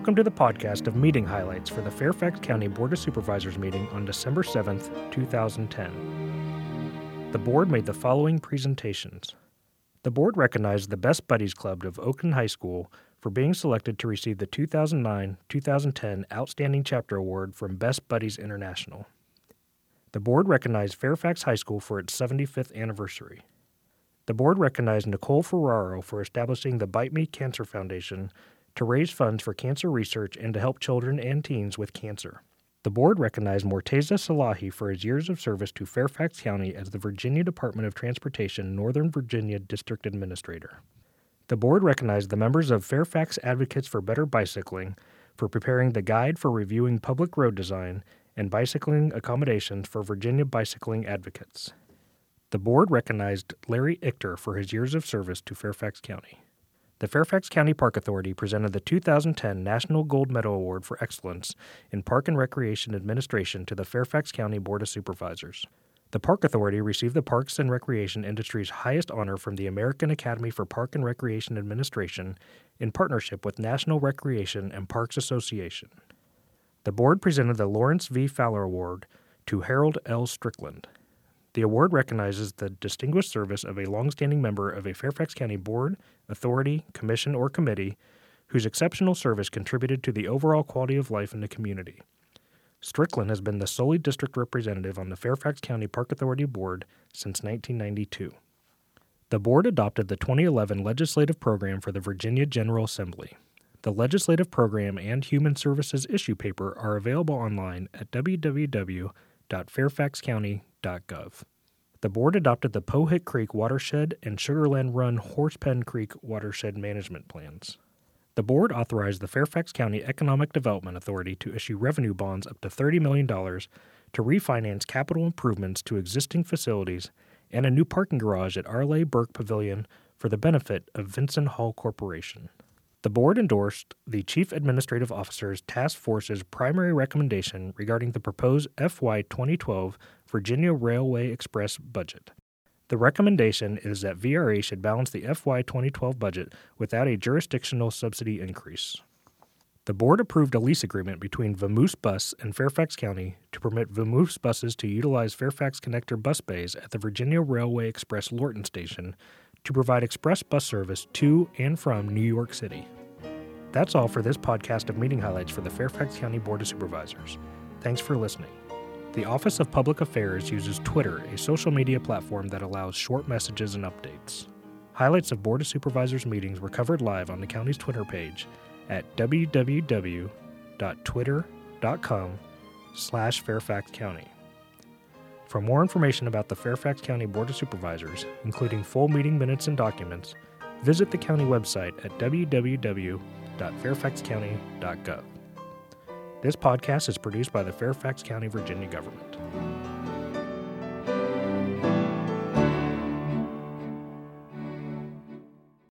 welcome to the podcast of meeting highlights for the Fairfax County Board of Supervisors meeting on December 7th, 2010. The board made the following presentations. The board recognized the Best Buddies Club of Oakland High School for being selected to receive the 2009-2010 Outstanding Chapter Award from Best Buddies International. The board recognized Fairfax High School for its 75th anniversary. The board recognized Nicole Ferraro for establishing the Bite Me Cancer Foundation to raise funds for cancer research and to help children and teens with cancer. The board recognized Morteza Salahi for his years of service to Fairfax County as the Virginia Department of Transportation Northern Virginia District Administrator. The board recognized the members of Fairfax Advocates for Better Bicycling for preparing the guide for reviewing public road design and bicycling accommodations for Virginia bicycling advocates. The board recognized Larry Ichter for his years of service to Fairfax County. The Fairfax County Park Authority presented the 2010 National Gold Medal Award for Excellence in Park and Recreation Administration to the Fairfax County Board of Supervisors. The Park Authority received the Parks and Recreation industry's highest honor from the American Academy for Park and Recreation Administration in partnership with National Recreation and Parks Association. The board presented the Lawrence V. Fowler Award to Harold L. Strickland. The award recognizes the distinguished service of a longstanding member of a Fairfax County board, authority, commission, or committee whose exceptional service contributed to the overall quality of life in the community. Strickland has been the sole district representative on the Fairfax County Park Authority Board since 1992. The board adopted the 2011 legislative program for the Virginia General Assembly. The legislative program and human services issue paper are available online at www.fairfaxcounty.gov. The board adopted the Pohit Creek Watershed and Sugarland Run Horsepen Creek Watershed management plans. The board authorized the Fairfax County Economic Development Authority to issue revenue bonds up to $30 million to refinance capital improvements to existing facilities and a new parking garage at Arleigh Burke Pavilion for the benefit of Vincent Hall Corporation. The board endorsed the Chief Administrative Officer's Task Force's primary recommendation regarding the proposed FY 2012 Virginia Railway Express budget. The recommendation is that VRA should balance the FY 2012 budget without a jurisdictional subsidy increase. The board approved a lease agreement between Vamoose Bus and Fairfax County to permit Vamoose buses to utilize Fairfax Connector bus bays at the Virginia Railway Express Lorton Station to provide express bus service to and from New York City. That's all for this podcast of meeting highlights for the Fairfax County Board of Supervisors. Thanks for listening. The Office of Public Affairs uses Twitter, a social media platform that allows short messages and updates. Highlights of Board of Supervisors meetings were covered live on the county's Twitter page at www.twitter.com/Fairfax County. For more information about the Fairfax County Board of Supervisors, including full meeting minutes and documents, visit the county website at www.fairfaxcounty.gov. This podcast is produced by the Fairfax County, Virginia government.